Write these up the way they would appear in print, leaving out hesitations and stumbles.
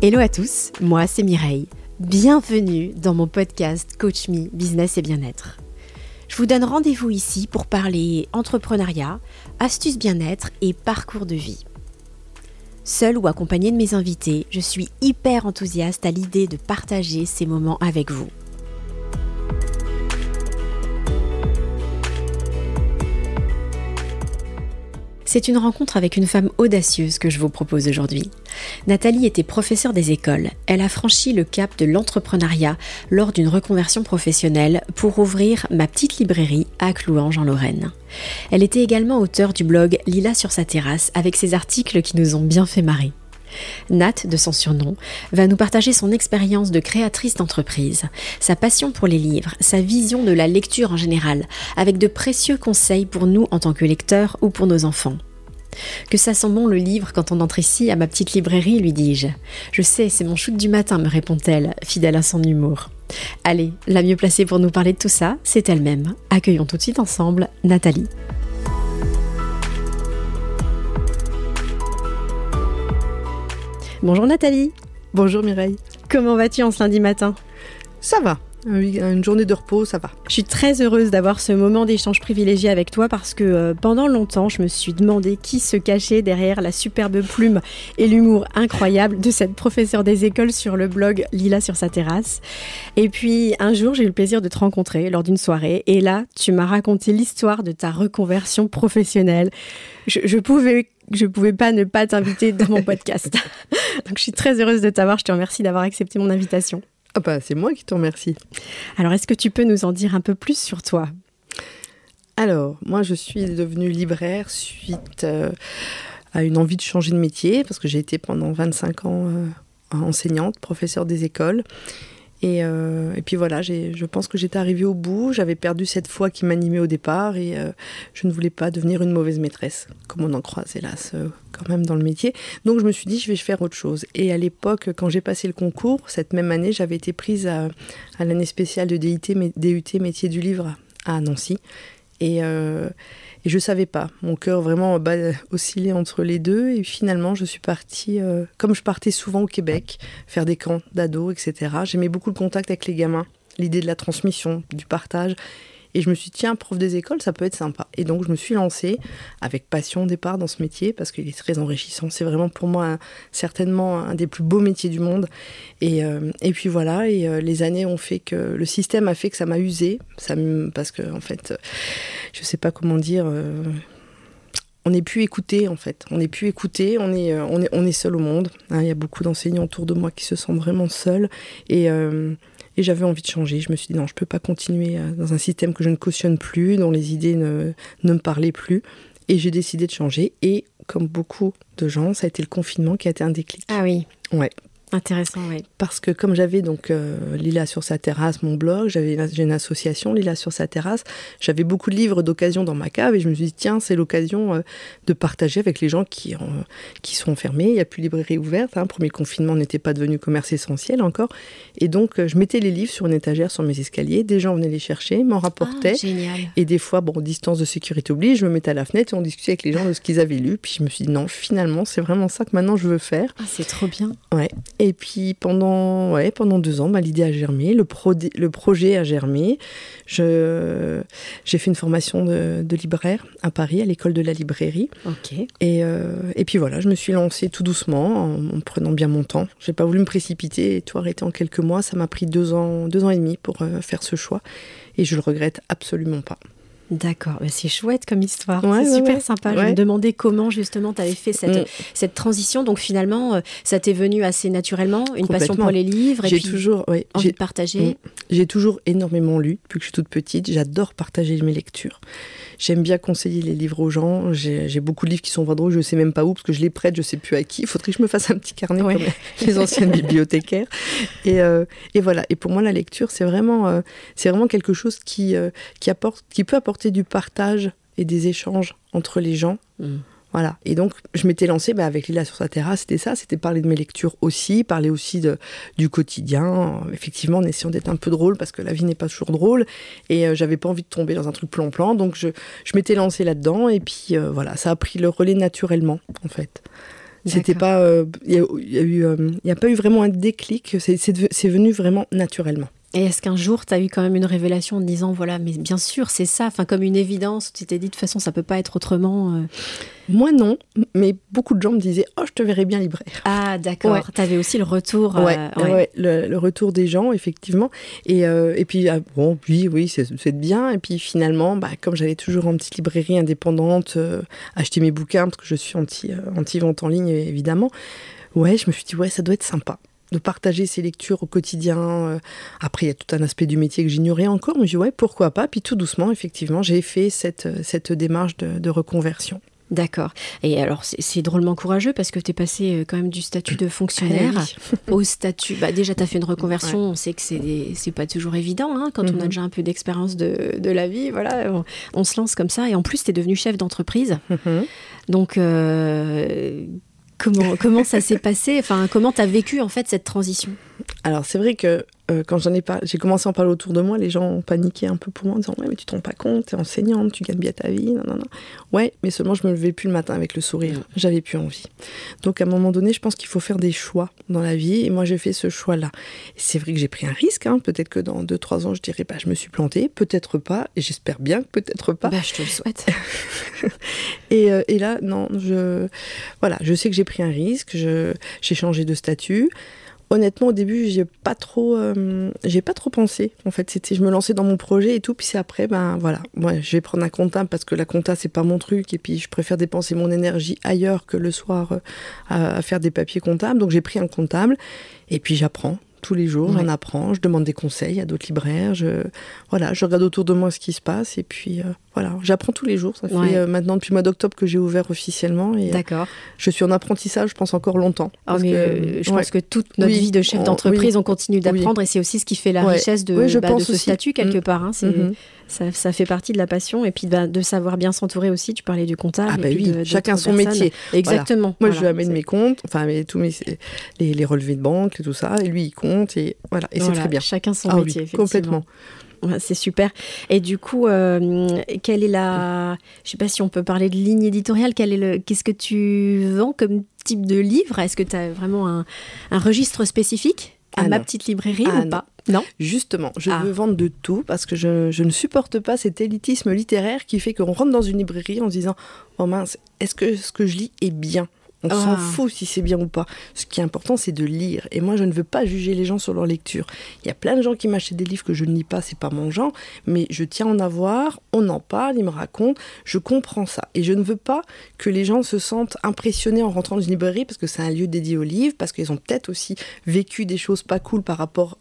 Hello à tous, moi c'est Mireille. Bienvenue dans mon podcast Coach Me Business et Bien-être. Je vous donne rendez-vous ici pour parler entrepreneuriat, astuces bien-être et parcours de vie. Seule ou accompagnée de mes invités, je suis hyper enthousiaste à l'idée de partager ces moments avec vous. C'est une rencontre avec une femme audacieuse que je vous propose aujourd'hui. Nathalie était professeure des écoles. Elle a franchi le cap de l'entrepreneuriat lors d'une reconversion professionnelle pour ouvrir ma petite librairie à Clouange en Lorraine. Elle était également auteure du blog Lila sur sa terrasse avec ses articles qui nous ont bien fait marrer. Nat, de son surnom, va nous partager son expérience de créatrice d'entreprise, sa passion pour les livres, sa vision de la lecture en général, avec de précieux conseils pour nous en tant que lecteurs ou pour nos enfants. Que ça sent bon le livre quand on entre ici à ma petite librairie, lui dis-je. Je sais, c'est mon shoot du matin, me répond-elle, fidèle à son humour. Allez, la mieux placée pour nous parler de tout ça, c'est elle-même. Accueillons tout de suite ensemble Nathalie. Bonjour Nathalie. Bonjour Mireille. Comment vas-tu en ce lundi matin ? Ça va, une journée de repos, ça va. Je suis très heureuse d'avoir ce moment d'échange privilégié avec toi parce que pendant longtemps, je me suis demandé qui se cachait derrière la superbe plume et l'humour incroyable de cette professeure des écoles sur le blog Lila sur sa terrasse. Et puis un jour, j'ai eu le plaisir de te rencontrer lors d'une soirée et là, tu m'as raconté l'histoire de ta reconversion professionnelle. Je pouvais pas ne pas t'inviter dans mon podcast. Donc je suis très heureuse de t'avoir, je te remercie d'avoir accepté mon invitation. Ah bah c'est moi qui te remercie. Alors est-ce que tu peux nous en dire un peu plus sur toi ? Alors, moi je suis devenue libraire suite à une envie de changer de métier parce que j'ai été pendant 25 ans enseignante, professeure des écoles. Et puis voilà, je pense que j'étais arrivée au bout, j'avais perdu cette foi qui m'animait au départ et je ne voulais pas devenir une mauvaise maîtresse, comme on en croise hélas quand même dans le métier. Donc je me suis dit, je vais faire autre chose. Et à l'époque, quand j'ai passé le concours, cette même année, j'avais été prise à l'année spéciale de DUT métier du livre à Nancy. Et je ne savais pas, mon cœur vraiment oscillait entre les deux et finalement je suis partie, comme je partais souvent au Québec, faire des camps d'ados, etc. J'aimais beaucoup le contact avec les gamins, l'idée de la transmission, du partage et je me suis dit tiens, prof des écoles, ça peut être sympa. Et donc je me suis lancée avec passion au départ dans ce métier parce qu'il est très enrichissant, c'est vraiment pour moi certainement un des plus beaux métiers du monde et puis voilà, les années ont fait que le système a fait que ça m'a usée, parce que en fait... je sais pas comment dire, on n'est plus écouté en fait. On n'est plus écouté, on est seul au monde. Hein, y a beaucoup d'enseignants autour de moi qui se sentent vraiment seuls. Et j'avais envie de changer. Je me suis dit non, je peux pas continuer dans un système que je ne cautionne plus, dont les idées ne me parlaient plus. Et j'ai décidé de changer. Et comme beaucoup de gens, ça a été le confinement qui a été un déclic. Ah oui. Ouais. Intéressant, oui. Parce que comme j'avais donc Lila sur sa terrasse, mon blog, j'ai une association, Lila sur sa terrasse, j'avais beaucoup de livres d'occasion dans ma cave et je me suis dit, tiens, c'est l'occasion de partager avec les gens qui sont enfermés. Il n'y a plus de librairie ouverte, hein. Premier confinement n'était pas devenu commerce essentiel encore. Et donc, je mettais les livres sur une étagère sur mes escaliers, des gens venaient les chercher, m'en rapportaient. Ah, génial. Et des fois, bon, distance de sécurité oblige, je me mettais à la fenêtre et on discutait avec les gens de ce qu'ils avaient lu. Puis je me suis dit, non, finalement, c'est vraiment ça que maintenant je veux faire. Ah, c'est trop bien. Ouais. Et puis pendant 2 ans, l'idée a germé, le projet a germé. J'ai fait une formation de libraire à Paris, à l'école de la librairie. Okay. Et puis voilà, je me suis lancée tout doucement, en prenant bien mon temps. J'ai pas voulu me précipiter et tout arrêter en quelques mois. Ça m'a pris 2 ans et demi pour faire ce choix. Et je le regrette absolument pas. D'accord, mais c'est chouette comme histoire, ouais, c'est super sympa. Ouais. Je me demandais comment justement tu avais fait cette transition, donc finalement ça t'est venu assez naturellement, une passion pour les livres et puis toujours, ouais, envie de partager. J'ai toujours énormément lu, depuis que je suis toute petite, j'adore partager mes lectures. J'aime bien conseiller les livres aux gens, j'ai beaucoup de livres qui sont vendus, je sais même pas où, parce que je les prête, je sais plus à qui, il faudrait que je me fasse un petit carnet, ouais, comme les anciennes bibliothécaires. Et voilà, et pour moi la lecture c'est vraiment quelque chose qui peut apporter du partage et des échanges entre les gens. Mmh. Voilà, et donc je m'étais lancée avec Lila sur sa terrasse, c'était ça, c'était parler de mes lectures aussi, parler aussi du quotidien, effectivement en essayant d'être un peu drôle parce que la vie n'est pas toujours drôle et j'avais pas envie de tomber dans un truc plan-plan, donc je m'étais lancée là-dedans et puis voilà, ça a pris le relais naturellement en fait. C'était pas, il n'y a pas eu vraiment un déclic, c'est venu vraiment naturellement. Et est-ce qu'un jour, tu as eu quand même une révélation en te disant, voilà, mais bien sûr, c'est ça, enfin, comme une évidence, tu t'es dit, de toute façon, ça ne peut pas être autrement Moi, non, mais beaucoup de gens me disaient, oh, je te verrais bien libraire. Ah, d'accord, ouais. Tu avais aussi le retour. Le retour des gens, effectivement. Et puis, c'est bien. Et puis, finalement, comme j'allais toujours en petite librairie indépendante, acheter mes bouquins, parce que je suis anti-vente en ligne, évidemment, je me suis dit, ça doit être sympa de partager ses lectures au quotidien. Après, il y a tout un aspect du métier que j'ignorais encore, mais je me suis dit, pourquoi pas. Puis tout doucement, effectivement, j'ai fait cette démarche de reconversion. D'accord. Et alors, c'est drôlement courageux parce que tu es passé quand même du statut de fonctionnaire au statut... déjà, tu as fait une reconversion. Ouais. On sait que c'est pas toujours évident quand on a déjà un peu d'expérience de la vie. Voilà, on se lance comme ça. Et en plus, tu es devenu chef d'entreprise. Donc... Comment ça s'est passé ? Enfin, comment t'as vécu en fait cette transition ? Alors c'est vrai que quand j'ai commencé à en parler autour de moi, les gens ont paniqué un peu pour moi en disant « Ouais, mais tu te rends pas compte, t'es enseignante, tu gagnes bien ta vie, nanana. » Ouais, mais seulement je me levais plus le matin avec le sourire, j'avais plus envie. Donc à un moment donné, je pense qu'il faut faire des choix dans la vie, et moi j'ai fait ce choix-là. Et c'est vrai que j'ai pris un risque, peut-être que dans 2-3 ans, je dirais « je me suis plantée, peut-être pas, et j'espère bien que peut-être pas. » Je te le souhaite. Et là, non, je sais que j'ai pris un risque, j'ai changé de statut. Honnêtement, au début, j'ai pas trop pensé. En fait, je me lançais dans mon projet et tout. Puis c'est après, je vais prendre un comptable parce que la compta, c'est pas mon truc. Et puis je préfère dépenser mon énergie ailleurs que le soir à faire des papiers comptables. Donc j'ai pris un comptable et puis j'apprends. Tous les jours, j'en apprends, je demande des conseils à d'autres libraires, je regarde autour de moi ce qui se passe, et puis j'apprends tous les jours. Ça fait maintenant depuis le mois d'octobre que j'ai ouvert officiellement, et je suis en apprentissage, je pense, encore longtemps. Parce que toute notre vie de chef d'entreprise, on continue d'apprendre, et c'est aussi ce qui fait la richesse de ce statut, quelque part. Ça fait partie de la passion, et puis de savoir bien s'entourer aussi, tu parlais du comptable. Chacun son métier. Exactement. Moi, je amène mes comptes, les relevés de banque, et tout ça, et lui, il compte. Et c'est très bien. Chacun son métier, effectivement. Complètement. C'est super. Et du coup, quelle est je sais pas si on peut parler de ligne éditoriale, qu'est-ce que tu vends comme type de livre ? Est-ce que tu as vraiment un registre spécifique ? Ma petite librairie ou pas ? Non. Justement, je veux vendre de tout parce que je ne supporte pas cet élitisme littéraire qui fait qu'on rentre dans une librairie en se disant « Oh mince, est-ce que ce que je lis est bien ?» On s'en fout si c'est bien ou pas. Ce qui est important, c'est de lire. Et moi, je ne veux pas juger les gens sur leur lecture. Il y a plein de gens qui m'achètent des livres que je ne lis pas, c'est pas mon genre, mais je tiens à en avoir, on en parle, ils me racontent, je comprends ça. Et je ne veux pas que les gens se sentent impressionnés en rentrant dans une librairie parce que c'est un lieu dédié aux livres, parce qu'ils ont peut-être aussi vécu des choses pas cool par rapport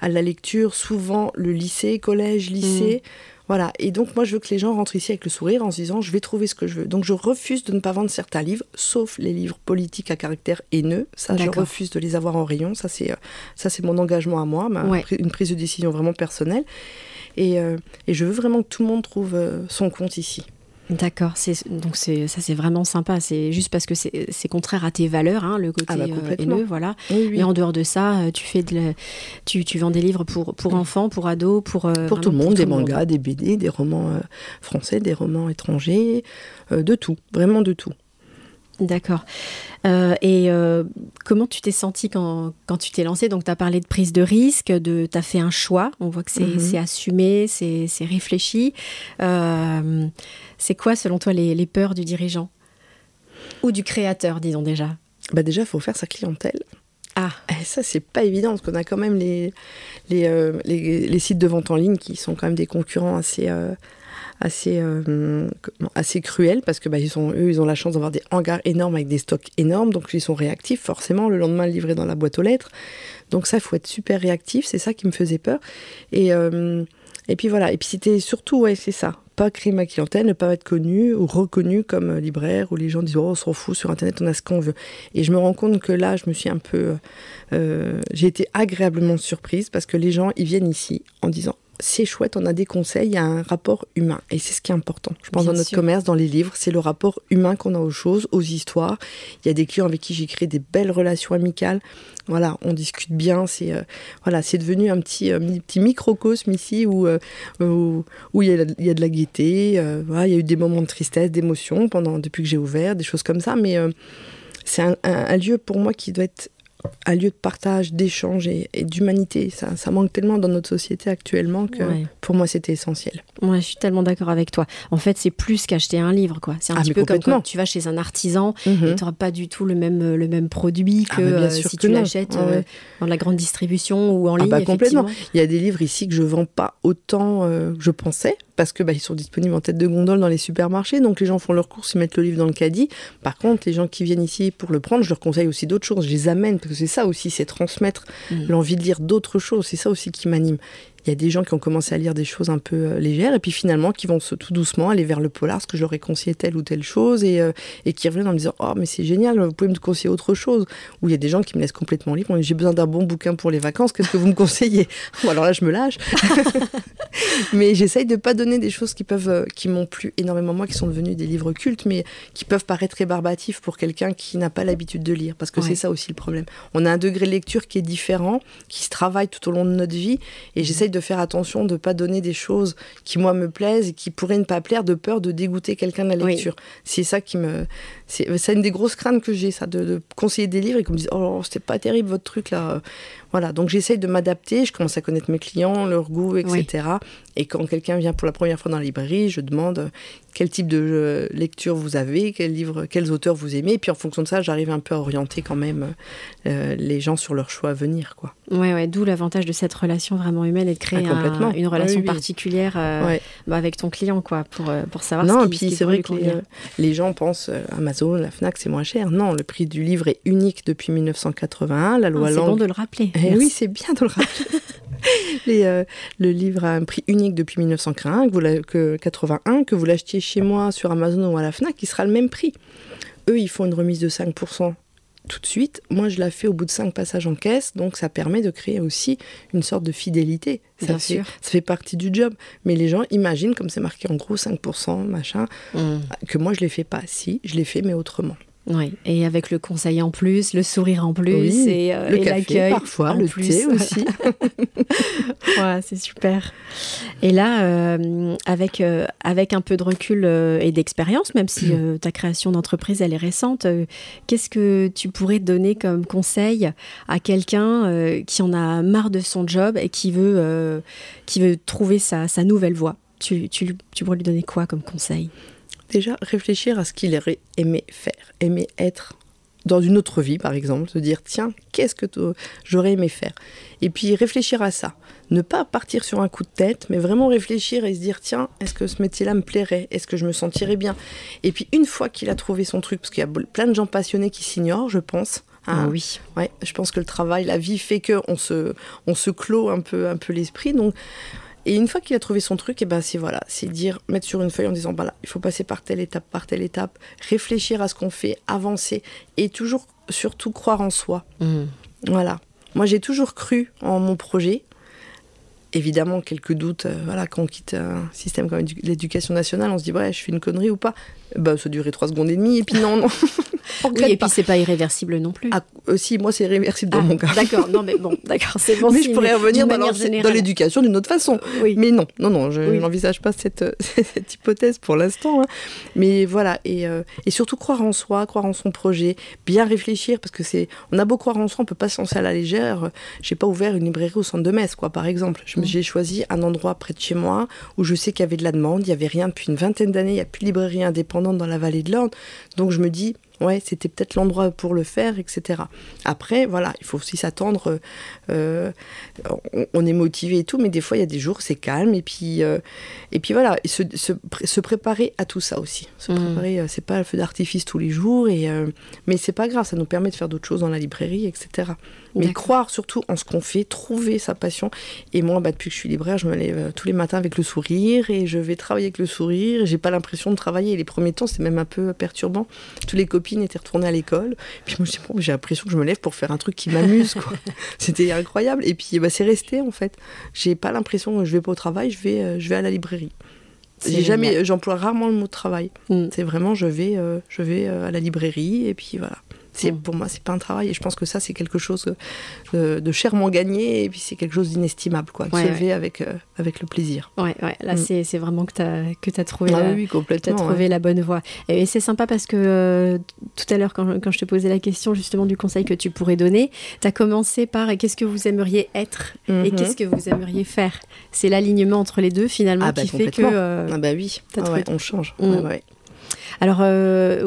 à la lecture, souvent le lycée, collège, lycée... Voilà, et donc moi je veux que les gens rentrent ici avec le sourire en se disant je vais trouver ce que je veux. Donc je refuse de ne pas vendre certains livres, sauf les livres politiques à caractère haineux. Ça, je refuse de les avoir en rayon. Ça c'est mon engagement à moi, une prise de décision vraiment personnelle. Et je veux vraiment que tout le monde trouve son compte ici. D'accord, c'est vraiment sympa. C'est juste parce que c'est contraire à tes valeurs, le côté haineux, Mais en dehors de ça, tu fais tu vends des livres pour enfants, pour ados, pour tout le monde, des mangas, des BD, des romans français, des romans étrangers, de tout, vraiment de tout. D'accord. Et comment tu t'es sentie quand tu t'es lancée ? Donc, tu as parlé de prise de risque, tu as fait un choix. On voit que c'est assumé, c'est réfléchi. C'est quoi, selon toi, les peurs du dirigeant ? Ou du créateur, disons déjà ? Déjà, il faut faire sa clientèle. Ah. Et ça, c'est pas évident, parce qu'on a quand même les sites de vente en ligne qui sont quand même des concurrents assez cruel parce que ils ont la chance d'avoir des hangars énormes avec des stocks énormes, donc ils sont réactifs forcément, le lendemain livré dans la boîte aux lettres, donc ça, il faut être super réactif, c'est ça qui me faisait peur, et puis voilà, et puis c'était surtout c'est ça, pas créer ma clientèle, ne pas être connue ou reconnue comme libraire, où les gens disent on s'en fout, sur internet on a ce qu'on veut. Et je me rends compte que là, je me suis un peu j'ai été agréablement surprise parce que les gens, ils viennent ici en disant c'est chouette, on a des conseils, il y a un rapport humain. Et c'est ce qui est important. Je pense dans notre commerce, dans les livres, c'est le rapport humain qu'on a aux choses, aux histoires. Il y a des clients avec qui j'ai créé des belles relations amicales. Voilà, on discute bien. C'est, c'est devenu un petit microcosme ici où il y a de la gaieté. Il y a eu des moments de tristesse, d'émotion depuis que j'ai ouvert, des choses comme ça. Mais c'est un lieu pour moi qui doit être un lieu de partage, d'échange et d'humanité. Ça manque tellement dans notre société actuellement que pour moi c'était essentiel. Ouais, je suis tellement d'accord avec toi. En fait, c'est plus qu'acheter un livre, quoi. C'est un petit peu comme quand tu vas chez un artisan et tu n'auras pas du tout le même produit que si tu l'achètes dans la grande distribution ou en ligne. Complètement. Il y a des livres ici que je ne vends pas autant que je pensais parce que ils sont disponibles en tête de gondole dans les supermarchés. Donc les gens font leurs courses, ils mettent le livre dans le caddie. Par contre, les gens qui viennent ici pour le prendre, je leur conseille aussi d'autres choses. Je les amène parce que c'est ça aussi, c'est transmettre l'envie de lire d'autres choses. C'est ça aussi qui m'anime. Il y a des gens qui ont commencé à lire des choses un peu légères et puis finalement qui vont tout doucement aller vers le polar, parce que je leur ai conseillé telle ou telle chose et qui reviennent en me disant « Oh, mais c'est génial, vous pouvez me conseiller autre chose ». Ou il y a des gens qui me laissent complètement libre, « J'ai besoin d'un bon bouquin pour les vacances, qu'est-ce que vous me conseillez ?» Bon, alors là, je me lâche. Mais j'essaye de ne pas donner des choses qui m'ont plu énormément, moi, qui sont devenues des livres cultes, mais qui peuvent paraître rébarbatifs pour quelqu'un qui n'a pas l'habitude de lire, parce que c'est ça aussi le problème. On a un degré de lecture qui est différent, qui se travaille tout au long de notre vie, et j'essaye de faire attention de ne pas donner des choses qui, moi, me plaisent et qui pourraient ne pas plaire de peur de dégoûter quelqu'un de la lecture. Oui. C'est ça qui me... C'est une des grosses craintes que j'ai, ça, de conseiller des livres et qu'on me dise « Oh, c'était pas terrible, votre truc, là. » Voilà, donc j'essaye de m'adapter, je commence à connaître mes clients, leur goût, etc. Oui. Et quand quelqu'un vient pour la première fois dans la librairie, je demande quel type de lecture vous avez, quels auteurs vous aimez. Et puis en fonction de ça, j'arrive un peu à orienter quand même les gens sur leur choix à venir, quoi. Ouais, ouais, d'où l'avantage de cette relation vraiment humaine et de créer une relation particulière avec ton client, quoi, pour savoir ce qui c'est vrai que les gens pensent Amazon, la FNAC, c'est moins cher. Non, le prix du livre est unique depuis 1981. La loi Lang... C'est bon de le rappeler. Oui, c'est bien de le rappeler. Le livre a un prix unique depuis 1981, que vous l'achetiez chez moi sur Amazon ou à la FNAC, il sera le même prix. Eux, ils font une remise de 5% tout de suite. Moi, je la fais au bout de 5 passages en caisse, donc ça permet de créer aussi une sorte de fidélité. Bien sûr. Ça fait partie du job. Mais les gens imaginent, comme c'est marqué en gros 5%, que moi, je ne les fais pas. Si, je les fais, mais autrement. Oui, et avec le conseil en plus, le sourire en plus, et café, l'accueil parfois, en plus. Thé aussi. Ouais, c'est super. Et là, avec un peu de recul et d'expérience, même si ta création d'entreprise, elle est récente, qu'est-ce que tu pourrais donner comme conseil à quelqu'un qui en a marre de son job et qui veut trouver sa nouvelle voie ? Tu pourrais lui donner quoi comme conseil ? Déjà, réfléchir à ce qu'il aurait aimé faire, aimé être dans une autre vie, par exemple. Se dire, tiens, qu'est-ce que j'aurais aimé faire ? Et puis, réfléchir à ça. Ne pas partir sur un coup de tête, mais vraiment réfléchir et se dire, tiens, est-ce que ce métier-là me plairait ? Est-ce que je me sentirais bien ? Et puis, une fois qu'il a trouvé son truc, parce qu'il y a plein de gens passionnés qui s'ignorent, je pense... Ah oui, ouais, je pense que le travail, la vie fait qu'on se clôt un peu l'esprit, donc... Et une fois qu'il a trouvé son truc, et ben c'est dire, mettre sur une feuille en disant, il faut passer par telle étape, réfléchir à ce qu'on fait, avancer, et toujours, surtout, croire en soi. Mmh. Voilà. Moi, j'ai toujours cru en mon projet. Évidemment, quelques doutes, quand on quitte un système comme l'éducation nationale, on se dit, je fais une connerie ou pas. Ça durait 3 secondes et demie, et puis non. Puis c'est pas irréversible non plus. Si, moi c'est irréversible dans mon cas. D'accord, non mais bon, c'est bon. Mais je pourrais revenir dans l'éducation d'une autre façon. Oui. Mais non, je n'envisage pas cette hypothèse pour l'instant. Hein. Mais voilà, et surtout croire en soi, croire en son projet, bien réfléchir, parce que on a beau croire en soi, on peut pas se lancer à la légère. J'ai pas ouvert une librairie au centre de Metz, quoi, par exemple. J'ai choisi un endroit près de chez moi où je sais qu'il y avait de la demande, il y avait rien depuis une vingtaine d'années, il n'y a plus de librairie indépendante dans la vallée de l'Orne, donc je me dis. Ouais, c'était peut-être l'endroit pour le faire, etc. Après, voilà, il faut aussi s'attendre. On est motivé et tout, mais des fois, il y a des jours, c'est calme. Et puis voilà, se préparer à tout ça aussi. Préparer, c'est pas le feu d'artifice tous les jours. Mais c'est pas grave, ça nous permet de faire d'autres choses dans la librairie, etc. Mais croire surtout en ce qu'on fait, trouver sa passion. Et moi, depuis que je suis libraire, je me lève tous les matins avec le sourire et je vais travailler avec le sourire. Et j'ai pas l'impression de travailler. Et les premiers temps, c'est même un peu perturbant. Tous les copines étaient retournées à l'école. Puis moi, j'ai l'impression que je me lève pour faire un truc qui m'amuse, quoi. C'était incroyable. Et puis, c'est resté, en fait. J'ai pas l'impression que je vais pas au travail, je vais à la librairie. J'emploie rarement le mot de travail. C'est vraiment, je vais à la librairie et puis voilà. Pour moi, c'est pas un travail, et je pense que ça, c'est quelque chose de chèrement gagné, et puis c'est quelque chose d'inestimable, quoi, de s'élever avec le plaisir. C'est vraiment que t'as trouvé, la bonne voie. Et c'est sympa parce que tout à l'heure, quand je te posais la question, justement, du conseil que tu pourrais donner, t'as commencé par qu'est-ce que vous aimeriez être et qu'est-ce que vous aimeriez faire. C'est l'alignement entre les deux, finalement, qui fait que... on change. Alors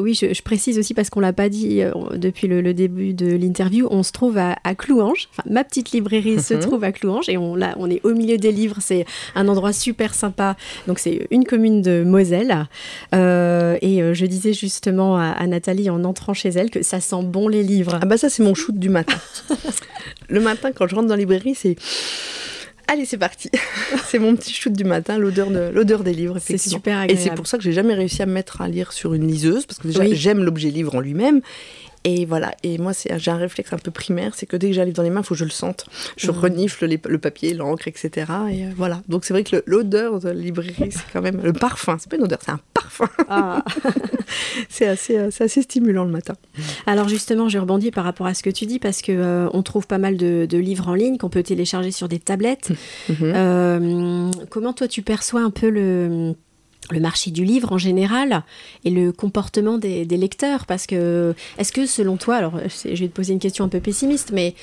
oui, je précise aussi parce qu'on ne l'a pas dit depuis le début de l'interview, on se trouve à Clouange, enfin, ma petite librairie se trouve à Clouange et on est au milieu des livres, c'est un endroit super sympa, donc c'est une commune de Moselle et je disais justement à Nathalie en entrant chez elle que ça sent bon les livres. Ah bah ça c'est mon shoot du matin. Le matin quand je rentre dans la librairie c'est... Allez, c'est parti. C'est mon petit shoot du matin, l'odeur des livres. C'est super agréable. Et c'est pour ça que j'ai jamais réussi à me mettre à lire sur une liseuse, parce que déjà, j'aime l'objet livre en lui-même. Et voilà. Et moi, j'ai un réflexe un peu primaire, c'est que dès que j'ai un livre dans les mains, il faut que je le sente. Je renifle le papier, l'encre, etc. Et voilà. Donc c'est vrai que l'odeur de la librairie, c'est quand même le parfum. C'est pas une odeur, c'est un parfum. Ah. C'est assez stimulant le matin. Alors justement, je rebondis par rapport à ce que tu dis parce que on trouve pas mal de livres en ligne qu'on peut télécharger sur des tablettes. Comment toi tu perçois un peu le marché du livre en général et le comportement des lecteurs, parce que est-ce que selon toi, alors je vais te poser une question un peu pessimiste, mais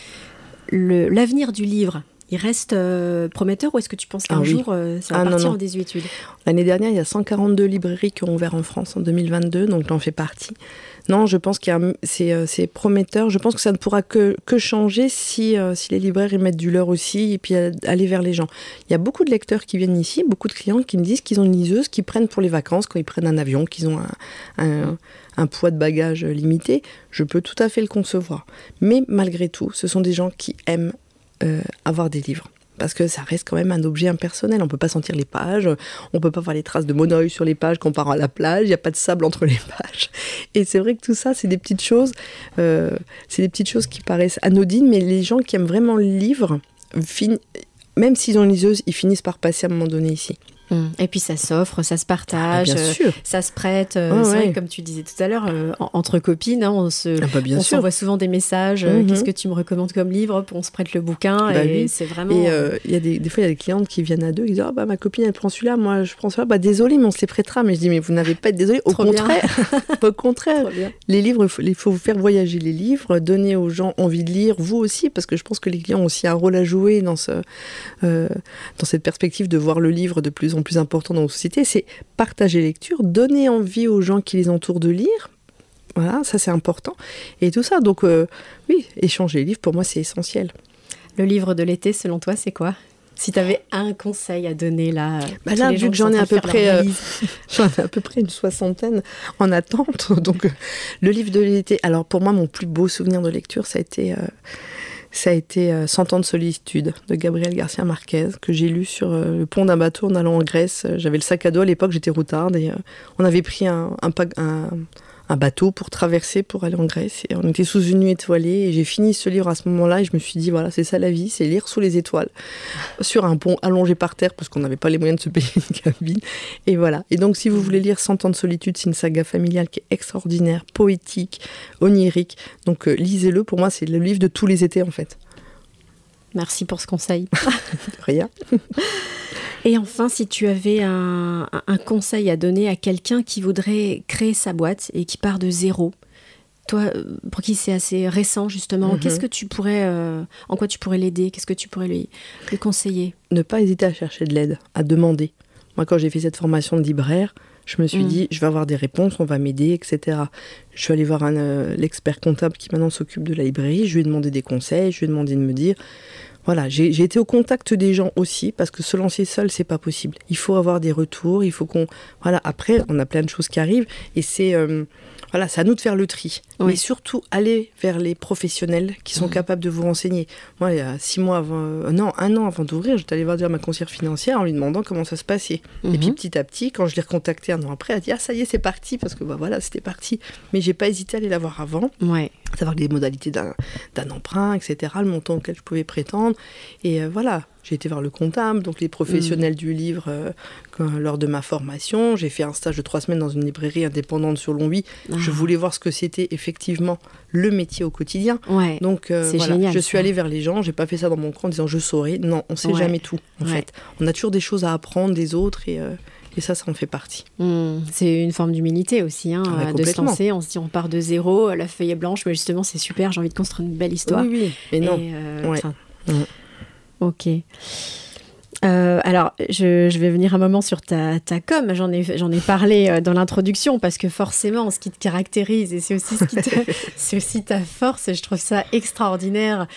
l'avenir du livre, il reste prometteur ou est-ce que tu penses qu'un jour ça va partir en désuétude ? L'année dernière, il y a 142 librairies qui ont ouvert en France en 2022, donc j'en fais partie. Non, je pense qu'il y a c'est prometteur. Je pense que ça ne pourra que changer si les libraires y mettent du leur aussi et puis aller vers les gens. Il y a beaucoup de lecteurs qui viennent ici, beaucoup de clients qui me disent qu'ils ont une liseuse, qu'ils prennent pour les vacances, quand ils prennent un avion, qu'ils ont un poids de bagages limité. Je peux tout à fait le concevoir. Mais malgré tout, ce sont des gens qui aiment avoir des livres. Parce que ça reste quand même un objet impersonnel. On ne peut pas sentir les pages, on ne peut pas voir les traces de mon œil sur les pages quand on part à la plage, il n'y a pas de sable entre les pages. Et c'est vrai que tout ça, c'est des petites choses, qui paraissent anodines, mais les gens qui aiment vraiment le livre, même s'ils ont une liseuse, ils finissent par passer à un moment donné ici. Et puis ça s'offre, ça se partage, ça se prête. C'est vrai, comme tu disais tout à l'heure, entre copines, hein, on s'envoie souvent des messages. Qu'est-ce que tu me recommandes comme livre ? On se prête le bouquin. C'est vraiment. Et des fois, il y a des clientes qui viennent à deux, qui disent ma copine elle prend celui-là, moi je prends celui-là. Désolée, mais on se les prêtera. Mais je dis mais vous n'avez pas à être désolée. Au contraire, les livres, il faut vous faire voyager les livres, donner aux gens envie de lire, vous aussi, parce que je pense que les clients ont aussi un rôle à jouer dans cette perspective de voir le livre de plus en plus important dans nos sociétés, c'est partager les lectures, donner envie aux gens qui les entourent de lire. Voilà, ça c'est important. Et tout ça, donc oui, échanger les livres, pour moi, c'est essentiel. Le livre de l'été, selon toi, c'est quoi ? Si tu avais un conseil à donner là... Là, vu que j'en ai à peu près une 60aine en attente, donc le livre de l'été... Alors pour moi, mon plus beau souvenir de lecture, ça a été « Cent ans de solitude » de Gabriel García Márquez, que j'ai lu sur le pont d'un bateau en allant en Grèce. J'avais le sac à dos à l'époque, j'étais routarde, et on avait pris un bateau pour traverser, pour aller en Grèce. Et on était sous une nuit étoilée, et j'ai fini ce livre à ce moment-là, et je me suis dit, voilà, c'est ça la vie, c'est lire sous les étoiles, sur un pont allongé par terre, parce qu'on n'avait pas les moyens de se payer une cabine. Et voilà. Et donc, si vous voulez lire « Cent ans de solitude », c'est une saga familiale qui est extraordinaire, poétique, onirique. Donc, lisez-le. Pour moi, c'est le livre de tous les étés, en fait. Merci pour ce conseil. Rien. Et enfin, si tu avais un conseil à donner à quelqu'un qui voudrait créer sa boîte et qui part de zéro, toi, pour qui c'est assez récent justement, qu'est-ce que tu pourrais, en quoi tu pourrais l'aider ? Qu'est-ce que tu pourrais lui conseiller ? Ne pas hésiter à chercher de l'aide, à demander. Moi, quand j'ai fait cette formation de libraire, je me suis dit, je vais avoir des réponses, on va m'aider, etc. Je suis allée voir l'expert comptable qui maintenant s'occupe de la librairie, je lui ai demandé des conseils, je lui ai demandé de me dire... Voilà, j'ai été au contact des gens aussi, parce que se lancer seul, c'est pas possible. Il faut avoir des retours, il faut qu'on... Voilà, après, on a plein de choses qui arrivent, et c'est à nous de faire le tri. Oui. Mais surtout, allez vers les professionnels qui sont capables de vous renseigner. Moi, il y a 1 an avant d'ouvrir, j'étais allée voir ma conseillère financière en lui demandant comment ça se passait. Et puis, petit à petit, quand je l'ai recontactée 1 an après, elle a dit « Ah, ça y est, c'est parti !» Parce que, c'était parti. Mais j'ai pas hésité à aller la voir avant. Ouais. savoir les modalités d'un emprunt, etc., le montant auquel je pouvais prétendre. Et voilà, j'ai été voir le comptable, donc les professionnels du livre lors de ma formation. J'ai fait un stage de 3 semaines dans une librairie indépendante sur Longwy. Ah. Je voulais voir ce que c'était effectivement le métier au quotidien. Ouais. Donc voilà, génial, je suis allée vers les gens, j'ai pas fait ça dans mon coin en disant je saurais. Non, on sait jamais tout en fait. On a toujours des choses à apprendre des autres et ça en fait partie. Mmh. C'est une forme d'humilité aussi, de se lancer. On se dit, on part de zéro, la feuille est blanche, mais justement, c'est super, j'ai envie de construire une belle histoire. Oui, mais non. Ok. Alors, je vais venir un moment sur ta com. J'en ai parlé dans l'introduction parce que forcément, ce qui te caractérise et c'est aussi c'est aussi ta force. Et je trouve ça extraordinaire,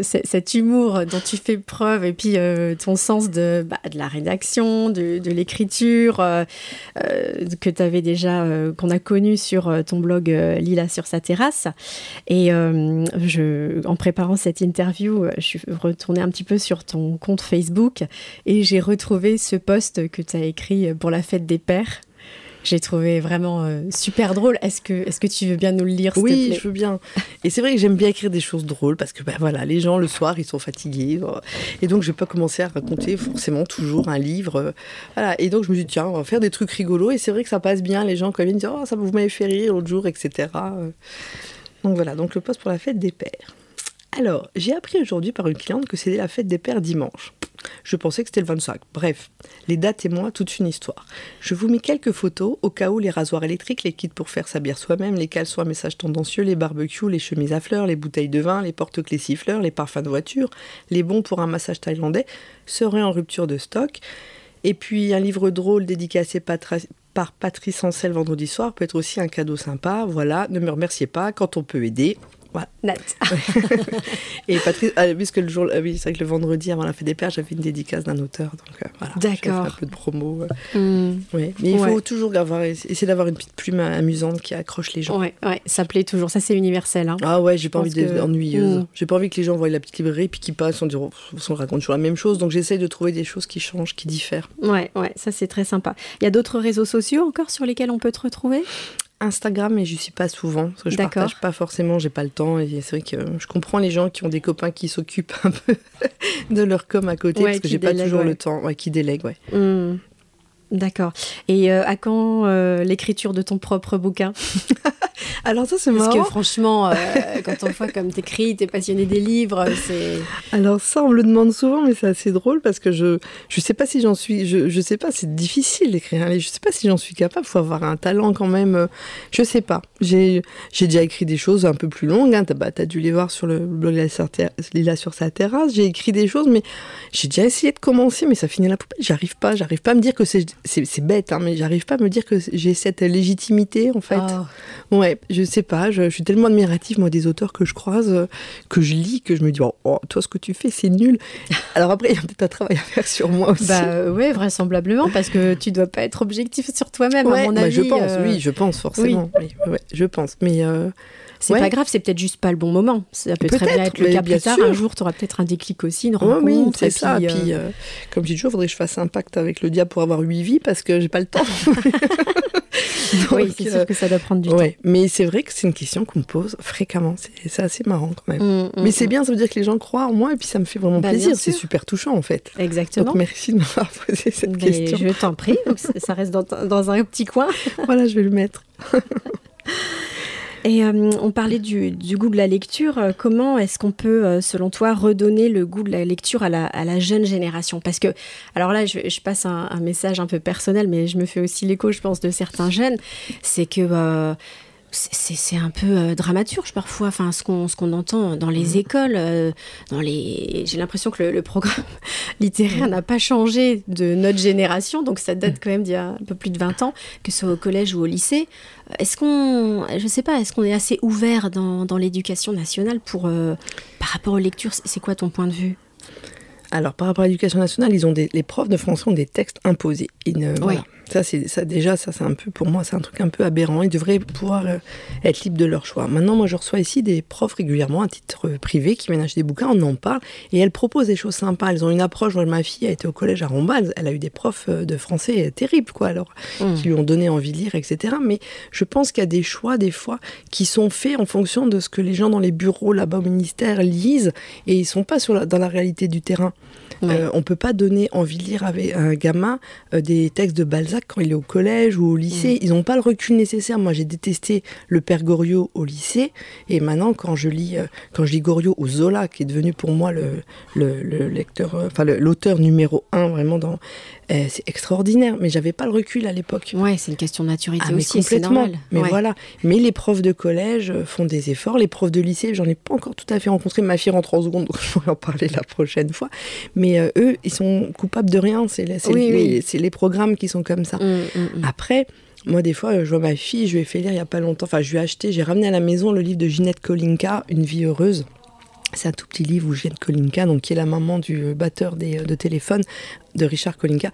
cet humour dont tu fais preuve et puis ton sens de la rédaction, de l'écriture que t'avais déjà, qu'on a connu sur ton blog Lila sur sa terrasse. Et en préparant cette interview, je suis retournée un petit peu sur ton compte Facebook. Et j'ai retrouvé ce post que tu as écrit pour la fête des pères. J'ai trouvé vraiment super drôle. Est-ce que tu veux bien nous le lire, s'il te plaît ? Oui, je veux bien. Et c'est vrai que j'aime bien écrire des choses drôles parce que les gens, le soir, ils sont fatigués. Et donc, je vais pas commencer à raconter forcément toujours un livre. Voilà. Et donc, je me suis dit, tiens, on va faire des trucs rigolos. Et c'est vrai que ça passe bien. Les gens, quand ils me disent, oh, ça vous m'avez fait rire l'autre jour, etc. Donc, voilà. Donc, le post pour la fête des pères. Alors, j'ai appris aujourd'hui par une cliente que c'était la fête des pères dimanche. Je pensais que c'était le 25. Bref, les dates et moi, toute une histoire. Je vous mets quelques photos, au cas où les rasoirs électriques, les kits pour faire sa bière soi-même, les caleçons à messages tendancieux, les barbecues, les chemises à fleurs, les bouteilles de vin, les porte-clés siffleurs, les parfums de voiture, les bons pour un massage thaïlandais seraient en rupture de stock. Et puis, un livre drôle dédicacé par Patrice Ancel vendredi soir peut être aussi un cadeau sympa. Voilà, ne me remerciez pas quand on peut aider. Ouais. Nat. Et Patrice, puisque le jour, c'est vrai que le vendredi avant la fête des pères, j'avais une dédicace d'un auteur, donc voilà. D'accord. J'ai fait un peu de promo. Oui, mais il faut toujours essayer d'avoir une petite plume amusante qui accroche les gens. Ouais, ça plaît toujours. Ça, c'est universel. Ah ouais, j'ai pas envie d'être ennuyeuse. J'ai pas envie que les gens voient la petite librairie puis qu'ils passent en disant, on raconte toujours la même chose. Donc j'essaye de trouver des choses qui changent, qui diffèrent. Ouais, ça c'est très sympa. Il y a d'autres réseaux sociaux encore sur lesquels on peut te retrouver? Instagram, mais je suis pas souvent parce que je partage pas forcément, j'ai pas le temps et c'est vrai que je comprends les gens qui ont des copains qui s'occupent un peu de leur com à côté parce que j'ai pas toujours le temps, qui délèguent. D'accord. Et à quand l'écriture de ton propre bouquin? Alors ça, c'est marrant. Parce que franchement, quand on voit comme t'écris, t'es passionnée des livres, c'est... Alors ça, on me le demande souvent, mais c'est assez drôle parce que je sais pas si j'en suis... Je sais pas, c'est difficile d'écrire un livre. Je sais pas si j'en suis capable. Faut avoir un talent quand même. Je sais pas. J'ai déjà écrit des choses un peu plus longues. T'as dû les voir sur le blog Lila sur sa terrasse. J'ai écrit des choses, mais j'ai déjà essayé de commencer, mais ça finit à la poubelle. J'arrive pas à me dire que c'est bête, mais j'arrive pas à me dire que j'ai cette légitimité, en fait. Oh. Ouais, je sais pas, je suis tellement admirative, moi, des auteurs que je croise, que je lis, que je me dis, oh, toi, ce que tu fais, c'est nul. Alors après, il y a peut-être un travail à faire sur moi aussi. Oui, vraisemblablement, parce que tu dois pas être objectif sur toi-même, à mon avis. Je pense, forcément. Oui, je pense, mais... C'est pas grave, c'est peut-être juste pas le bon moment. Ça peut très bien être le cas plus tard. Un jour, tu auras peut-être un déclic aussi, une rencontre. Oui, c'est ça. Et puis, comme je dis toujours, il faudrait que je fasse un pacte avec le diable pour avoir 8 vies parce que j'ai pas le temps. Donc, oui, c'est sûr que ça doit prendre du temps. Mais c'est vrai que c'est une question qu'on me pose fréquemment. C'est assez marrant quand même. Mais c'est bien, ça veut dire que les gens croient en moi et puis ça me fait vraiment plaisir. C'est super touchant en fait. Exactement. Donc merci de m'avoir posé cette question. Je t'en prie, ça reste dans un petit coin. Voilà, je vais le mettre. Et on parlait du goût de la lecture. Comment est-ce qu'on peut, selon toi, redonner le goût de la lecture à la jeune génération? Parce que, alors là, je passe un message un peu personnel, mais je me fais aussi l'écho, je pense, de certains jeunes. C'est que... C'est un peu dramaturge parfois, enfin, ce qu'on entend dans les écoles. J'ai l'impression que le programme littéraire n'a pas changé de notre génération, donc ça date quand même d'il y a un peu plus de 20 ans, que ce soit au collège ou au lycée. Est-ce qu'on est assez ouvert dans l'éducation nationale par rapport aux lectures? C'est quoi ton point de vue? Alors, par rapport à l'éducation nationale, les profs de français ont des textes imposés. Ils ne, Ça, c'est un peu, pour moi, c'est un truc un peu aberrant. Ils devraient pouvoir être libres de leur choix. Maintenant, moi, je reçois ici des profs régulièrement, à titre privé, qui ménagent des bouquins, on en parle, et elles proposent des choses sympas. Elles ont une approche. Moi, ma fille a été au collège à Rombas, elle a eu des profs de français terribles, quoi, alors, qui lui ont donné envie de lire, etc. Mais je pense qu'il y a des choix, des fois, qui sont faits en fonction de ce que les gens dans les bureaux, là-bas au ministère, lisent, et ils ne sont pas dans la réalité du terrain. Ouais. On ne peut pas donner envie de lire à un gamin des textes de Balzac quand il est au collège ou au lycée. Ils n'ont pas le recul nécessaire. Moi, j'ai détesté le Père Goriot au lycée. Et maintenant, quand je lis Goriot ou Zola, qui est devenu pour moi le lecteur, enfin, l'auteur numéro un, vraiment, c'est extraordinaire. Mais je n'avais pas le recul à l'époque. Oui, c'est une question de maturité aussi, c'est normal. Mais voilà. Mais les profs de collège font des efforts. Les profs de lycée, j'en ai pas encore tout à fait rencontré. Ma fille rentre en seconde, donc je vais en parler la prochaine fois. Mais eux, ils sont coupables de rien. C'est les programmes qui sont comme ça. Après, moi, des fois, je vois ma fille, je lui ai fait lire il n'y a pas longtemps, enfin, je lui ai acheté, j'ai ramené à la maison le livre de Ginette Kolinka, Une vie heureuse. C'est un tout petit livre où Ginette Kolinka, donc, qui est la maman du batteur de téléphone de Richard Kolinka,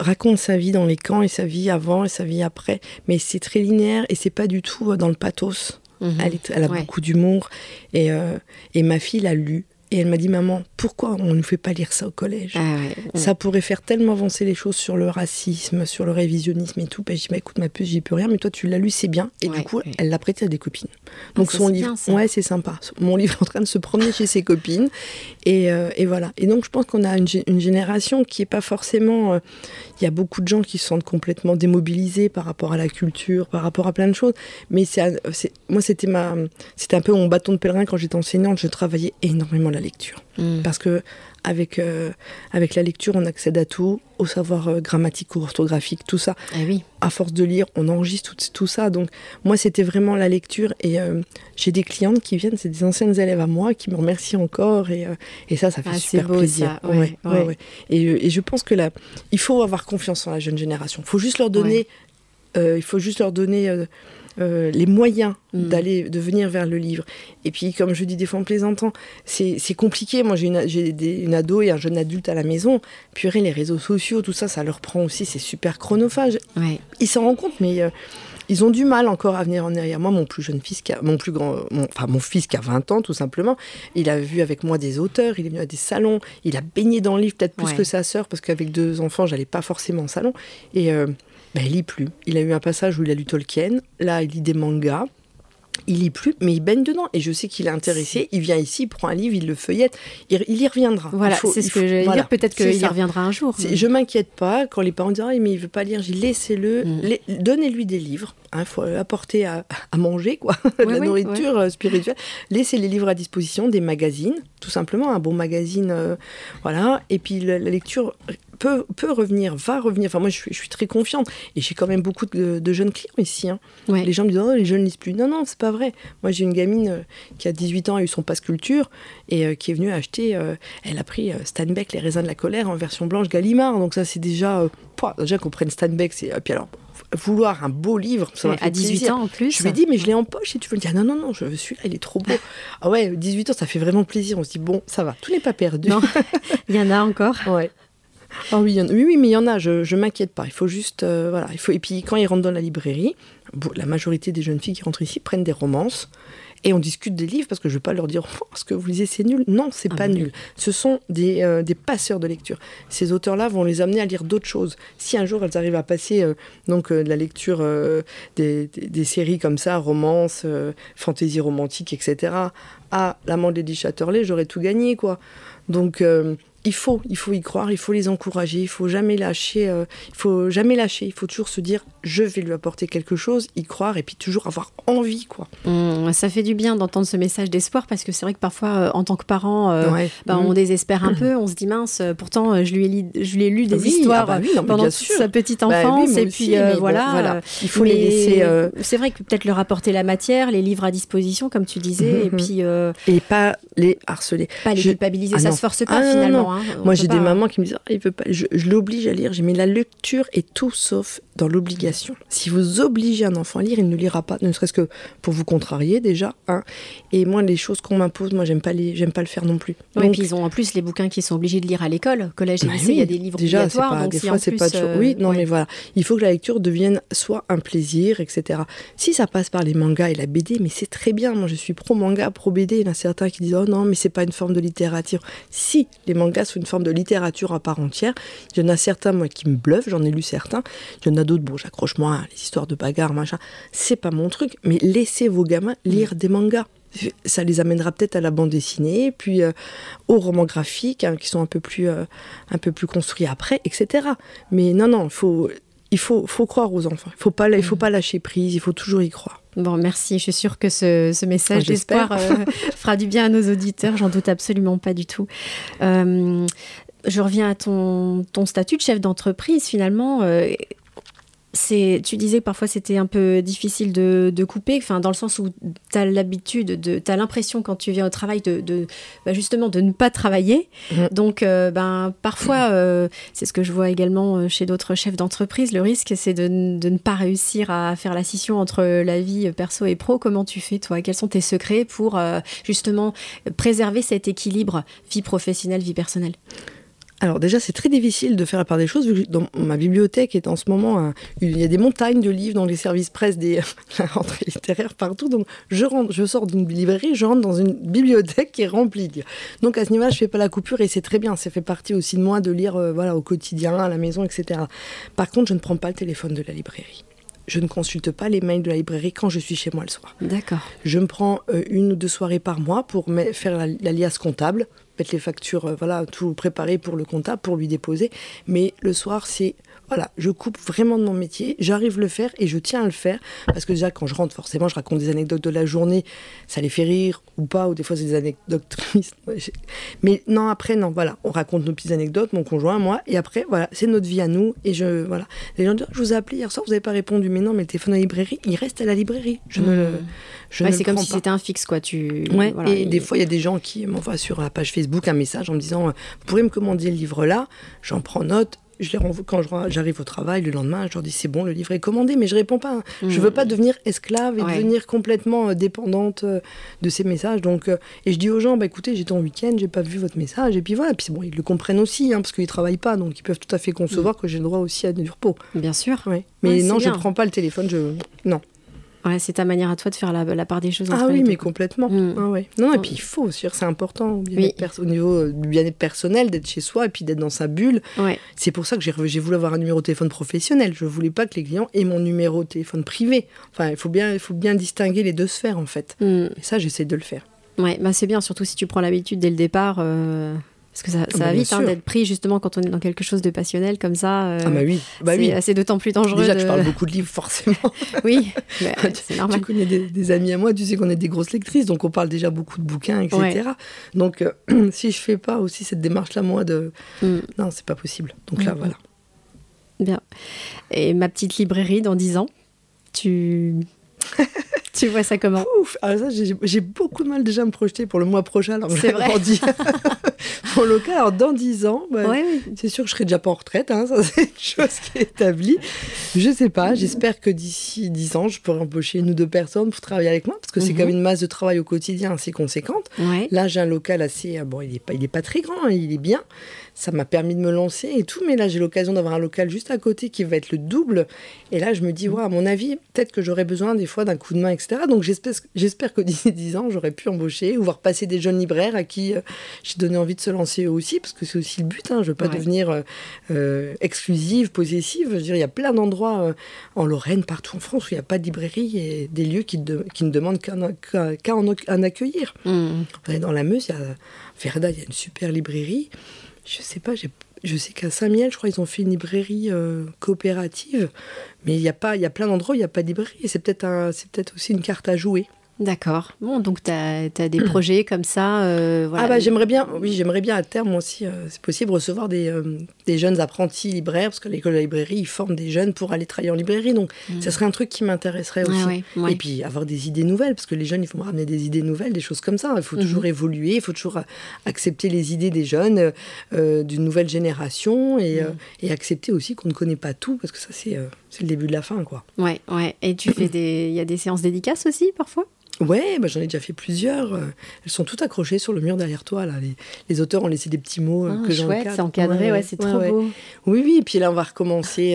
raconte sa vie dans les camps, et sa vie avant, et sa vie après. Mais c'est très linéaire, et c'est pas du tout dans le pathos. Elle a beaucoup d'humour. Et ma fille l'a lu. Et elle m'a dit, maman, pourquoi on ne nous fait pas lire ça au collège ? Ça pourrait faire tellement avancer les choses sur le racisme, sur le révisionnisme et tout. Ben, je dis, écoute, ma puce, j'y peux rien, mais toi, tu l'as lu, c'est bien. Et du coup, elle l'a prêté à des copines. Donc son livre, c'est sympa. Mon livre est en train de se promener chez ses copines. Et voilà. Et donc, je pense qu'on a une génération qui n'est pas forcément... Il y a beaucoup de gens qui se sentent complètement démobilisés par rapport à la culture, par rapport à plein de choses. Mais moi, c'était un peu mon bâton de pèlerin quand j'étais enseignante. Je travaillais énormément là. Lecture. Parce que avec la lecture, on accède à tout, au savoir grammatique ou orthographique, tout ça. À force de lire, on enregistre tout ça. Donc, moi, c'était vraiment la lecture. Et j'ai des clientes qui viennent, c'est des anciennes élèves à moi, qui me remercient encore. Et ça fait super plaisir. C'est beau, ça. Ouais. Et je pense que il faut avoir confiance en la jeune génération. Il faut juste leur donner... les moyens de venir vers le livre. Et puis, comme je dis des fois en plaisantant, c'est compliqué. Moi, j'ai une ado et un jeune adulte à la maison. Purée, les réseaux sociaux, tout ça, ça leur prend aussi, c'est super chronophage. Ils s'en rendent compte, mais ils ont du mal encore à venir en arrière. Moi, mon plus jeune fils, mon fils qui a 20 ans, tout simplement, il a vu avec moi des auteurs, il est venu à des salons, il a baigné dans le livre, peut-être plus que sa sœur, parce qu'avec deux enfants, j'allais pas forcément au salon. Et... il lit plus. Il a eu un passage où il a lu Tolkien. Là, il lit des mangas. Il lit plus, mais il baigne dedans. Et je sais qu'il est intéressé. Il vient ici, il prend un livre, il le feuillette. Il y reviendra. Voilà, c'est ce que j'allais dire. Peut-être qu'il y reviendra un jour. Je ne m'inquiète pas. Quand les parents disent « mais il ne veut pas lire », j'ai laissez-le. Donnez-lui des livres. Il faut apporter à manger, quoi. De la nourriture spirituelle. Laissez les livres à disposition, des magazines. Tout simplement, un bon magazine. Voilà. Et puis, la lecture... Peut revenir, va revenir. Enfin, moi, je suis très confiante. Et j'ai quand même beaucoup de jeunes clients ici. Les gens me disent, les jeunes ne lisent plus. Non, c'est pas vrai. Moi, j'ai une gamine qui a 18 ans, a eu son pass culture, et qui est venue acheter, elle a pris Stanbeck, Les raisins de la colère, en version blanche Gallimard. Donc ça, c'est déjà qu'on prenne Stanbeck, c'est... puis alors... vouloir un beau livre, ça m'a fait plaisir. Ans en plus. Je lui ai dit, mais je l'ai en poche, et tu veux me dire, non, je veux celui-là, il est trop beau. 18 ans, ça fait vraiment plaisir. On se dit, bon, ça va, tout n'est pas perdu. Non, il y en a encore. Mais il y en a, je m'inquiète pas. Il faut juste... Et puis, quand ils rentrent dans la librairie, la majorité des jeunes filles qui rentrent ici prennent des romances et on discute des livres, parce que je ne veux pas leur dire « ce que vous lisez, c'est nul ». Non, c'est pas nul. Ce sont des passeurs de lecture. Ces auteurs-là vont les amener à lire d'autres choses. Si un jour, elles arrivent à passer de la lecture des séries comme ça, romances, fantaisie romantique, etc., à l'amant de Lady Chatterley, j'aurais tout gagné, quoi. Donc... Il faut y croire, il faut les encourager, il ne faut jamais lâcher, il faut toujours se dire « je vais lui apporter quelque chose », y croire et puis toujours avoir envie, quoi. Ça fait du bien d'entendre ce message d'espoir, parce que c'est vrai que parfois, en tant que parent, on désespère un peu, on se dit « mince, pourtant je lui ai lu des histoires pendant sa petite enfance ». Il faut les laisser... C'est vrai que peut-être leur apporter la matière, les livres à disposition, comme tu disais, et puis... Et pas les harceler. Pas les culpabiliser, ça ne se force pas finalement. Moi, j'ai des mamans qui me disent « il veut pas ». Je l'oblige à lire. J'ai mis la lecture et tout sauf dans l'obligation. Si vous obligez un enfant à lire, il ne lira pas, ne serait-ce que pour vous contrarier déjà. Hein. Et moi, les choses qu'on m'impose, moi, j'aime pas le faire non plus. Donc, oui, et puis ils ont en plus les bouquins qu'ils sont obligés de lire à l'école, collège et lycée, il y a des livres déjà, obligatoires. Déjà, des fois, c'est pas toujours... Oui, non, ouais. Mais voilà. Il faut que la lecture devienne soit un plaisir, etc. Si ça passe par les mangas et la BD, mais c'est très bien. Moi, je suis pro-manga, pro-BD. Il y en a certains qui disent « Oh non, mais c'est pas une forme de littérature. » Si, les mangas sont une forme de littérature à part entière. Il y en a certains, moi, qui me bluffent. J'en ai lu certains. Il y en a d'autres, bon, j'accroche-moi, hein, les histoires de bagarre, machin, c'est pas mon truc, mais laissez vos gamins lire des mangas. Ça les amènera peut-être à la bande dessinée, puis aux romans graphiques, hein, qui sont un peu plus construits après, etc. Mais non, il faut croire aux enfants, il faut pas lâcher prise, il faut toujours y croire. Bon, merci. Je suis sûre que ce message d'espoir fera du bien à nos auditeurs, j'en doute absolument pas du tout. Je reviens à ton statut de chef d'entreprise, finalement. Tu disais que parfois c'était un peu difficile de couper, enfin, dans le sens où tu as l'habitude, tu as l'impression quand tu viens au travail justement de ne pas travailler. Mmh. Donc parfois, c'est ce que je vois également chez d'autres chefs d'entreprise, le risque c'est de ne pas réussir à faire la scission entre la vie perso et pro. Comment tu fais toi? Quels sont tes secrets pour justement préserver cet équilibre vie professionnelle, vie personnelle? Alors déjà, c'est très difficile de faire la part des choses, vu que dans ma bibliothèque est en ce moment, il y a des montagnes de livres dans les services presse, la rentrée littéraire partout. Donc je sors d'une librairie, je rentre dans une bibliothèque qui est remplie. Donc à ce niveau-là, je ne fais pas la coupure et c'est très bien. Ça fait partie aussi de moi de lire au quotidien, à la maison, etc. Par contre, je ne prends pas le téléphone de la librairie. Je ne consulte pas les mails de la librairie quand je suis chez moi le soir. D'accord. Je me prends une ou deux soirées par mois pour faire l'alias comptable, mettre les factures, tout préparer pour le comptable, pour lui déposer. Mais le soir, c'est... je coupe vraiment de mon métier, j'arrive le faire et je tiens à le faire. Parce que déjà, quand je rentre, forcément, je raconte des anecdotes de la journée, ça les fait rire ou pas, ou des fois, c'est des anecdotes tristes. Mais non, après, on raconte nos petites anecdotes, mon conjoint, moi, et après, c'est notre vie à nous. Et les gens disent, je vous ai appelé hier soir, vous n'avez pas répondu, mais non, mais le téléphone à la librairie, il reste à la librairie. C'est comme si c'était un fixe, quoi. Des fois, il y a des gens qui m'envoient sur la page Facebook un message en me disant, vous pourrez me commander le livre là, j'en prends note. Je les renvoie quand j'arrive au travail le lendemain, je leur dis c'est bon, le livre est commandé, mais je réponds pas. Hein. Je veux pas devenir esclave et devenir complètement dépendante de ces messages. Donc et je dis aux gens écoutez, j'étais en week-end, j'ai pas vu votre message et puis voilà. Puis bon, ils le comprennent aussi parce qu'ils travaillent pas, donc ils peuvent tout à fait concevoir que j'ai le droit aussi à du repos. Bien sûr. Ouais. Mais non, je prends pas le téléphone. Non. Ouais, c'est ta manière à toi de faire la part des choses. Ah oui, mais complètement. Mmh. Ah ouais. Non, et puis il faut, c'est important au niveau du bien-être personnel, d'être chez soi et puis d'être dans sa bulle. Ouais. C'est pour ça que j'ai voulu avoir un numéro de téléphone professionnel. Je voulais pas que les clients aient mon numéro de téléphone privé. Enfin, il faut bien distinguer les deux sphères en fait. Mmh. Et ça, j'essaie de le faire. Ouais, c'est bien, surtout si tu prends l'habitude dès le départ. Parce que ça va vite d'être pris justement quand on est dans quelque chose de passionnel comme ça. C'est d'autant plus dangereux. Déjà que je parle beaucoup de livres forcément. Oui, c'est normal. Tu connais des amis à moi, tu sais qu'on est des grosses lectrices, donc on parle déjà beaucoup de bouquins, etc. Ouais. Donc si je fais pas aussi cette démarche-là, moi, non, c'est pas possible. Donc là, voilà. Bien. Et ma petite librairie dans 10 ans, tu vois ça comment? Ouf, alors ça, j'ai beaucoup de mal déjà à me projeter pour le mois prochain. Alors c'est vrai. Mon local, alors dans 10 ans, c'est sûr que je serai déjà pas en retraite. Hein, ça, c'est une chose qui est établie. Je sais pas, j'espère que d'ici 10 ans, je pourrai embaucher une ou deux personnes pour travailler avec moi, parce que c'est quand même une masse de travail au quotidien assez conséquente. Ouais. Là, j'ai un local assez... Bon, il est pas très grand, hein, il est bien. Ça m'a permis de me lancer et tout, mais là, j'ai l'occasion d'avoir un local juste à côté qui va être le double. Et là, je me dis, à mon avis, peut-être que j'aurais besoin des fois d'un coup de main, etc. Donc, j'espère que d'ici 10 ans, j'aurais pu embaucher ou voir passer des jeunes libraires à qui j'ai donné envie de se lancer eux aussi, parce que c'est aussi le but. Je veux pas devenir exclusive, possessive. Je veux dire, il y a plein d'endroits en Lorraine, partout en France, où il n'y a pas de librairie et des lieux qui ne demandent qu'à en accueillir. Mmh. Dans la Meuse, Verdun, il y a une super librairie. Je sais pas, je sais qu'à Saint-Miel, je crois, ils ont fait une librairie coopérative, mais il y a plein d'endroits où il n'y a pas de librairie. Et c'est peut-être aussi une carte à jouer. D'accord. Bon, donc t'as des projets comme ça. J'aimerais bien à terme aussi, c'est possible, recevoir des jeunes apprentis libraires, parce que l'école de la librairie, ils forment des jeunes pour aller travailler en librairie, donc ça serait un truc qui m'intéresserait aussi. Et puis avoir des idées nouvelles, parce que les jeunes, ils vont me ramener des idées nouvelles, des choses comme ça. Il faut toujours évoluer, il faut toujours accepter les idées des jeunes, d'une nouvelle génération, et accepter aussi qu'on ne connaît pas tout, parce que ça, c'est... c'est le début de la fin, quoi. Ouais, ouais. Et tu fais des... Il y a des séances dédicaces aussi, parfois ? Ouais, bah j'en ai déjà fait plusieurs. Elles sont toutes accrochées sur le mur derrière toi, là. Les auteurs ont laissé des petits mots que j'encadre. Chouette, c'est encadré, ouais, c'est trop beau. Oui, oui, et puis là, on va recommencer.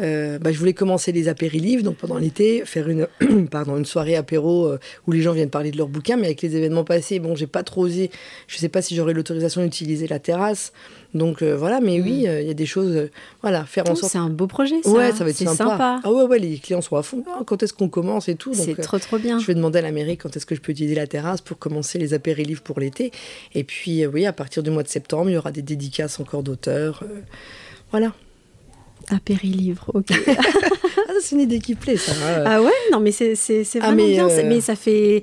Je voulais commencer les apérilivres, donc pendant l'été, faire une soirée apéro où les gens viennent parler de leurs bouquins, mais avec les événements passés, bon, j'ai pas trop osé. Je sais pas si j'aurais l'autorisation d'utiliser la terrasse. Donc voilà, mais oui, il y a des choses. Faire en sorte. C'est un beau projet, ça. Ouais, ça va être sympa. Ah ouais, les clients sont à fond. Quand est-ce qu'on commence et tout. Donc, c'est trop bien. Je vais demander à la mairie quand est-ce que je peux utiliser la terrasse pour commencer les apérilivres pour l'été. Et puis oui, à partir du mois de septembre, il y aura des dédicaces encore d'auteurs. Voilà. Apérilivre, ok. C'est une idée qui plaît, ça. Ah ouais, non, mais c'est vraiment bien. Mais ça fait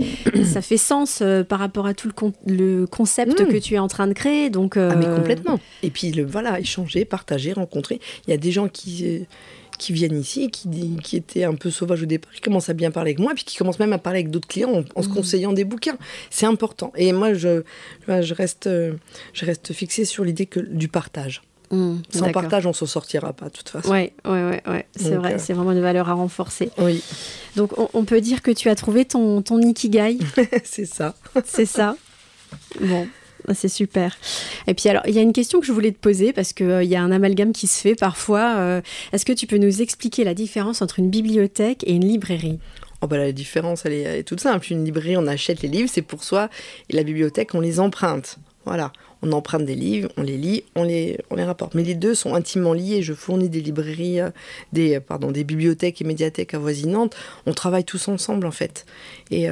sens par rapport à tout le concept que tu es en train de créer. Donc, mais complètement. Et puis, échanger, partager, rencontrer. Il y a des gens qui viennent ici, qui étaient un peu sauvages au départ, qui commencent à bien parler avec moi, puis qui commencent même à parler avec d'autres clients en se conseillant des bouquins. C'est important. Et moi, je reste fixée sur l'idée du partage. Sans partage, on ne s'en sortira pas, de toute façon. Ouais. C'est vrai, c'est vraiment une valeur à renforcer. Oui. Donc, on peut dire que tu as trouvé ton ikigai. C'est ça. Bon, c'est super. Et puis, alors, il y a une question que je voulais te poser, parce qu'il y a un amalgame qui se fait parfois. Est-ce que tu peux nous expliquer la différence entre une bibliothèque et une librairie ? La différence, elle est toute simple. Une librairie, on achète les livres, c'est pour soi. Et la bibliothèque, on les emprunte. Voilà. On emprunte des livres, on les lit, on les rapporte. Mais les deux sont intimement liés. Je fournis des librairies, des bibliothèques et médiathèques avoisinantes. On travaille tous ensemble, en fait. Et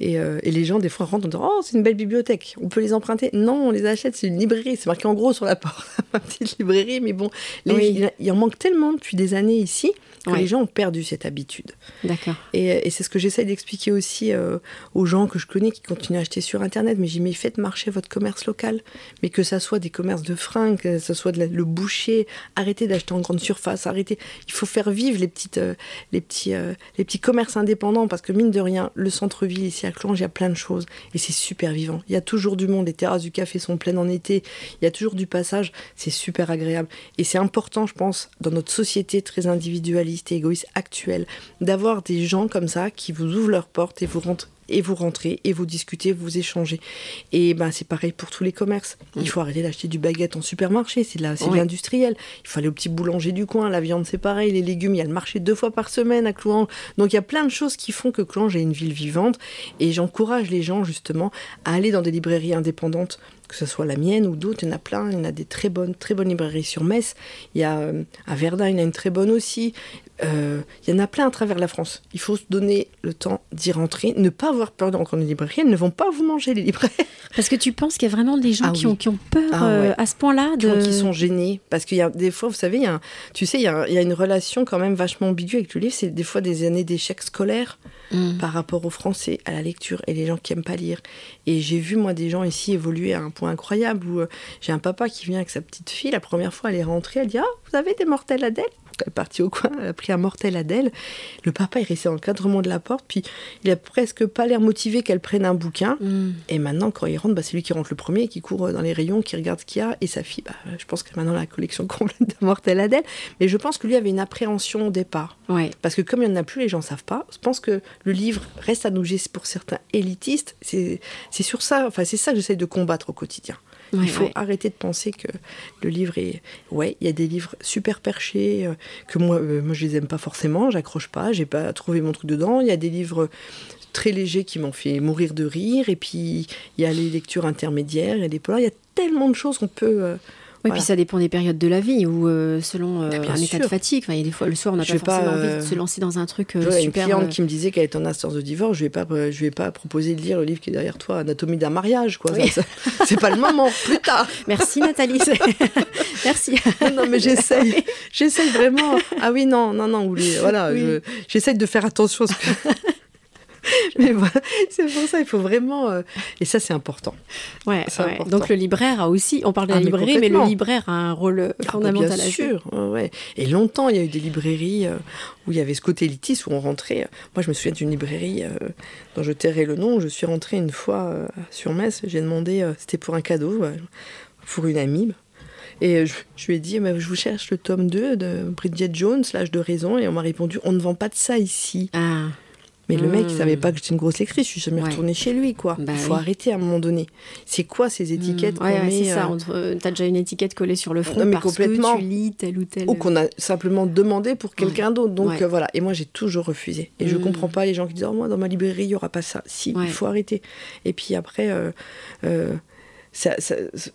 les gens, des fois, rentrent en disant « Oh, c'est une belle bibliothèque, on peut les emprunter ?» Non, on les achète, c'est une librairie. C'est marqué en gros sur la porte, ma petite librairie. Mais bon, il en manque tellement depuis des années ici que les gens ont perdu cette habitude. D'accord. Et c'est ce que j'essaie d'expliquer aussi aux gens que je connais qui continuent à acheter sur Internet. Mais j'ai dit « Mais faites marcher votre commerce local. » Mais que ça soit des commerces de fringues, que ça soit le boucher, arrêtez d'acheter en grande surface, arrêtez. Il faut faire vivre les petits commerces indépendants parce que mine de rien, le centre-ville ici, à Clouange, il y a plein de choses et c'est super vivant. Il y a toujours du monde, les terrasses du café sont pleines en été, il y a toujours du passage, c'est super agréable. Et c'est important, je pense, dans notre société très individualiste et égoïste actuelle, d'avoir des gens comme ça qui vous ouvrent leurs portes et vous rentrez et vous discutez, vous échangez. Et c'est pareil pour tous les commerces. Il faut arrêter d'acheter du baguette en supermarché, c'est de l'industriel. Il faut aller au petit boulanger du coin, la viande c'est pareil, les légumes, il y a le marché 2 fois par semaine à Clouange. Donc il y a plein de choses qui font que Clouange est une ville vivante et j'encourage les gens justement à aller dans des librairies indépendantes, que ce soit la mienne ou d'autres, il y en a plein, il y en a des très bonnes librairies sur Metz, il y a à Verdun, il y en a une très bonne aussi, il y en a plein à travers la France. Il faut se donner le temps d'y rentrer, ne pas avoir peur d'entrer dans les librairies, elles ne vont pas vous manger les libraires. Parce que tu penses qu'il y a vraiment des gens qui ont peur à ce point-là qui sont gênés, parce qu'il y a des fois, vous savez, il y a une relation quand même vachement ambiguë avec le livre, c'est des fois des années d'échecs scolaires par rapport aux Français, à la lecture et les gens qui n'aiment pas lire. Et j'ai vu moi des gens ici évoluer à un point incroyable où j'ai un papa qui vient avec sa petite fille, la première fois elle est rentrée, elle dit « Ah, vous avez des Mortel Adèle ?» Elle est partie au coin, elle a pris un Mortel Adèle. Le papa est resté dans l'encadrement de la porte, puis il a presque pas l'air motivé qu'elle prenne un bouquin. Et maintenant, quand il rentre, c'est lui qui rentre le premier, qui court dans les rayons, qui regarde ce qu'il y a. Et sa fille, je pense que maintenant, la collection complète de Mortel Adèle. Mais je pense que lui avait une appréhension au départ. Ouais. Parce que comme il n'y en a plus, les gens ne savent pas. Je pense que le livre reste à nous juger pour certains élitistes. C'est sur ça, c'est ça que j'essaie de combattre au quotidien. Il faut arrêter de penser que le livre est... Ouais, il y a des livres super perchés, que moi je les aime pas forcément, j'accroche pas, j'ai pas trouvé mon truc dedans. Il y a des livres très légers qui m'ont fait mourir de rire, et puis il y a les lectures intermédiaires, il y a des polars, il y a tellement de choses qu'on peut... puis ça dépend des périodes de la vie, ou selon un état de fatigue. Il y a des fois, le soir, on n'a pas forcément envie de se lancer dans un truc super... Une cliente qui me disait qu'elle était en instance de divorce, je ne vais pas proposer de lire le livre qui est derrière toi, Anatomie d'un mariage, quoi. Oui. Ça, c'est pas le moment, plus tard. Merci Nathalie. Merci. Non, mais j'essaye vraiment. Ah oui, non, j'essaye de faire attention à ce que... Mais c'est pour ça, il faut vraiment... Et ça, c'est important. Important. Donc le libraire a aussi... On parle de la librairie, mais le libraire a un rôle fondamental à jouer. Bien sûr, ouais. Et longtemps, il y a eu des librairies où il y avait ce côté élitiste, où on rentrait... Moi, je me souviens d'une librairie dont je tairai le nom. Je suis rentrée une fois sur Metz, j'ai demandé... C'était pour un cadeau, pour une amie... Et je lui ai dit, mais je vous cherche le tome 2 de Bridget Jones, L'âge de raison. Et on m'a répondu, on ne vend pas de ça ici. Ah. Mais le mec, il savait pas que j'étais une grosse lectrice. Je suis jamais retournée chez lui, quoi. Bah, il faut arrêter à un moment donné. C'est quoi ces étiquettes qu'on met, c'est ça. T'as déjà une étiquette collée sur le front parce que tu lis tel ou tel. Ou qu'on a simplement demandé pour quelqu'un d'autre. Donc voilà. Et moi, j'ai toujours refusé. Et je comprends pas les gens qui disent, oh, moi, dans ma librairie, il y aura pas ça. Si, il faut arrêter. Et puis après. Ça,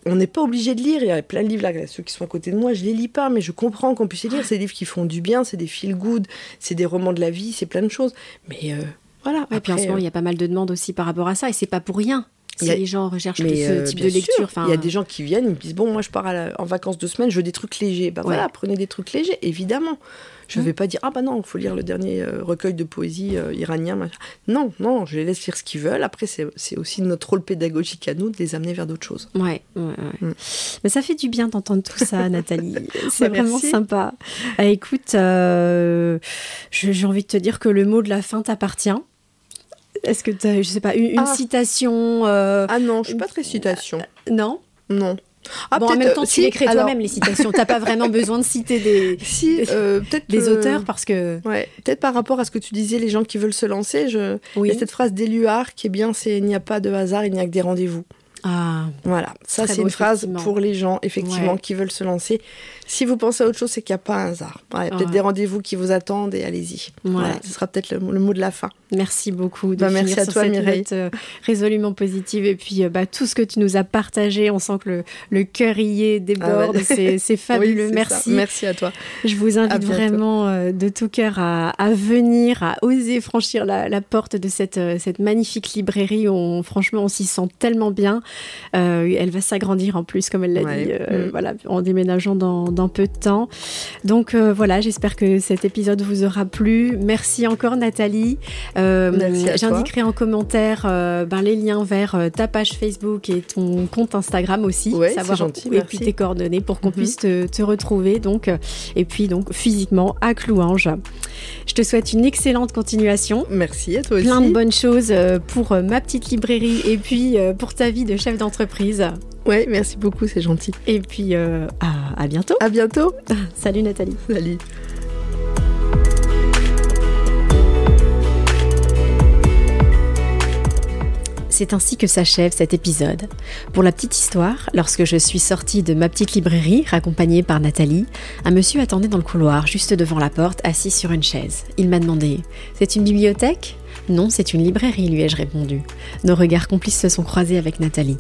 on n'est pas obligé de lire, il y a plein de livres là, ceux qui sont à côté de moi, je les lis pas, mais je comprends qu'on puisse les lire, c'est des livres qui font du bien, c'est des feel good, c'est des romans de la vie, c'est plein de choses, mais voilà. Ouais, après, puis en ce moment il y a pas mal de demandes aussi par rapport à ça, et c'est pas pour rien si les gens recherchent ce type de lecture. Il y a des gens qui viennent, ils me disent, bon, moi je pars en vacances 2 semaines, je veux des trucs légers. Voilà, prenez des trucs légers, évidemment. Je ne vais pas dire, ah bah non, il faut lire le dernier recueil de poésie iranien. Machin. Non, je les laisse lire ce qu'ils veulent. Après, c'est aussi notre rôle pédagogique à nous de les amener vers d'autres choses. Ouais. Mais ça fait du bien d'entendre tout ça, Nathalie. C'est vraiment sympa. Ah, écoute, j'ai envie de te dire que le mot de la fin t'appartient. Est-ce que tu as, je sais pas, une citation Ah non, je suis pas très citation. Non. Ah, bon, en même temps, tu l'écris toi-même, les citations. T'as pas vraiment besoin de citer des auteurs parce que. Ouais. Peut-être par rapport à ce que tu disais, les gens qui veulent se lancer. Il y a cette phrase d'Éluard qui est bien, c'est « Il n'y a pas de hasard, il n'y a que des rendez-vous ». Ah, voilà, ça c'est une phrase pour les gens effectivement qui veulent se lancer. Si vous pensez à autre chose, c'est qu'il n'y a pas un hasard. Il y a peut-être des rendez-vous qui vous attendent et allez-y. Voilà, ce sera peut-être le mot de la fin. Merci beaucoup de finir merci à sur toi, cette Mireille. Note résolument positive. Et puis tout ce que tu nous as partagé, on sent que le cœur y est, déborde, c'est fabuleux. Oui, c'est merci. Ça. Merci à toi. Je vous invite vraiment de tout cœur à venir, à oser franchir la porte de cette magnifique librairie où franchement on s'y sent tellement bien. Elle va s'agrandir en plus, comme elle l'a dit, voilà, en déménageant dans peu de temps. Donc voilà, j'espère que cet épisode vous aura plu. Merci encore, Nathalie. Merci à j'indiquerai toi. En commentaire les liens vers ta page Facebook et ton compte Instagram aussi, savoir c'est gentil, et puis tes coordonnées pour qu'on puisse te retrouver. Donc et puis donc physiquement à Clouange. Je te souhaite une excellente continuation. Merci à toi aussi. Plein de bonnes choses pour ma petite librairie et puis pour ta vie de chef d'entreprise. Oui, merci beaucoup, c'est gentil. Et puis, à bientôt. À bientôt. Salut Nathalie. Salut. C'est ainsi que s'achève cet épisode. Pour la petite histoire, lorsque je suis sortie de ma petite librairie, raccompagnée par Nathalie, un monsieur attendait dans le couloir, juste devant la porte, assis sur une chaise. Il m'a demandé « C'est une bibliothèque ?» « Non, c'est une librairie », lui ai-je répondu. Nos regards complices se sont croisés avec Nathalie.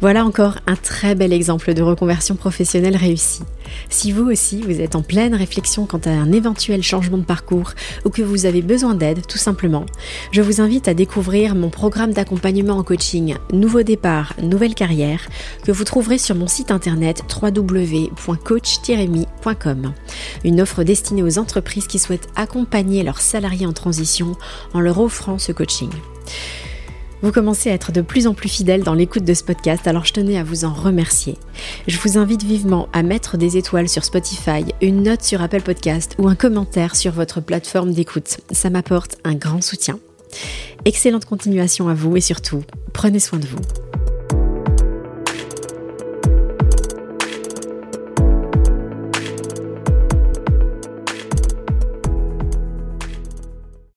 Voilà encore un très bel exemple de reconversion professionnelle réussie. Si vous aussi, vous êtes en pleine réflexion quant à un éventuel changement de parcours ou que vous avez besoin d'aide, tout simplement, je vous invite à découvrir mon programme d'accompagnement en coaching « Nouveau départ, nouvelle carrière » que vous trouverez sur mon site internet www.coach-me.com. Une offre destinée aux entreprises qui souhaitent accompagner leurs salariés en transition en leur offrant ce coaching. Vous commencez à être de plus en plus fidèles dans l'écoute de ce podcast, alors je tenais à vous en remercier. Je vous invite vivement à mettre des étoiles sur Spotify, une note sur Apple Podcast ou un commentaire sur votre plateforme d'écoute. Ça m'apporte un grand soutien. Excellente continuation à vous et surtout, prenez soin de vous.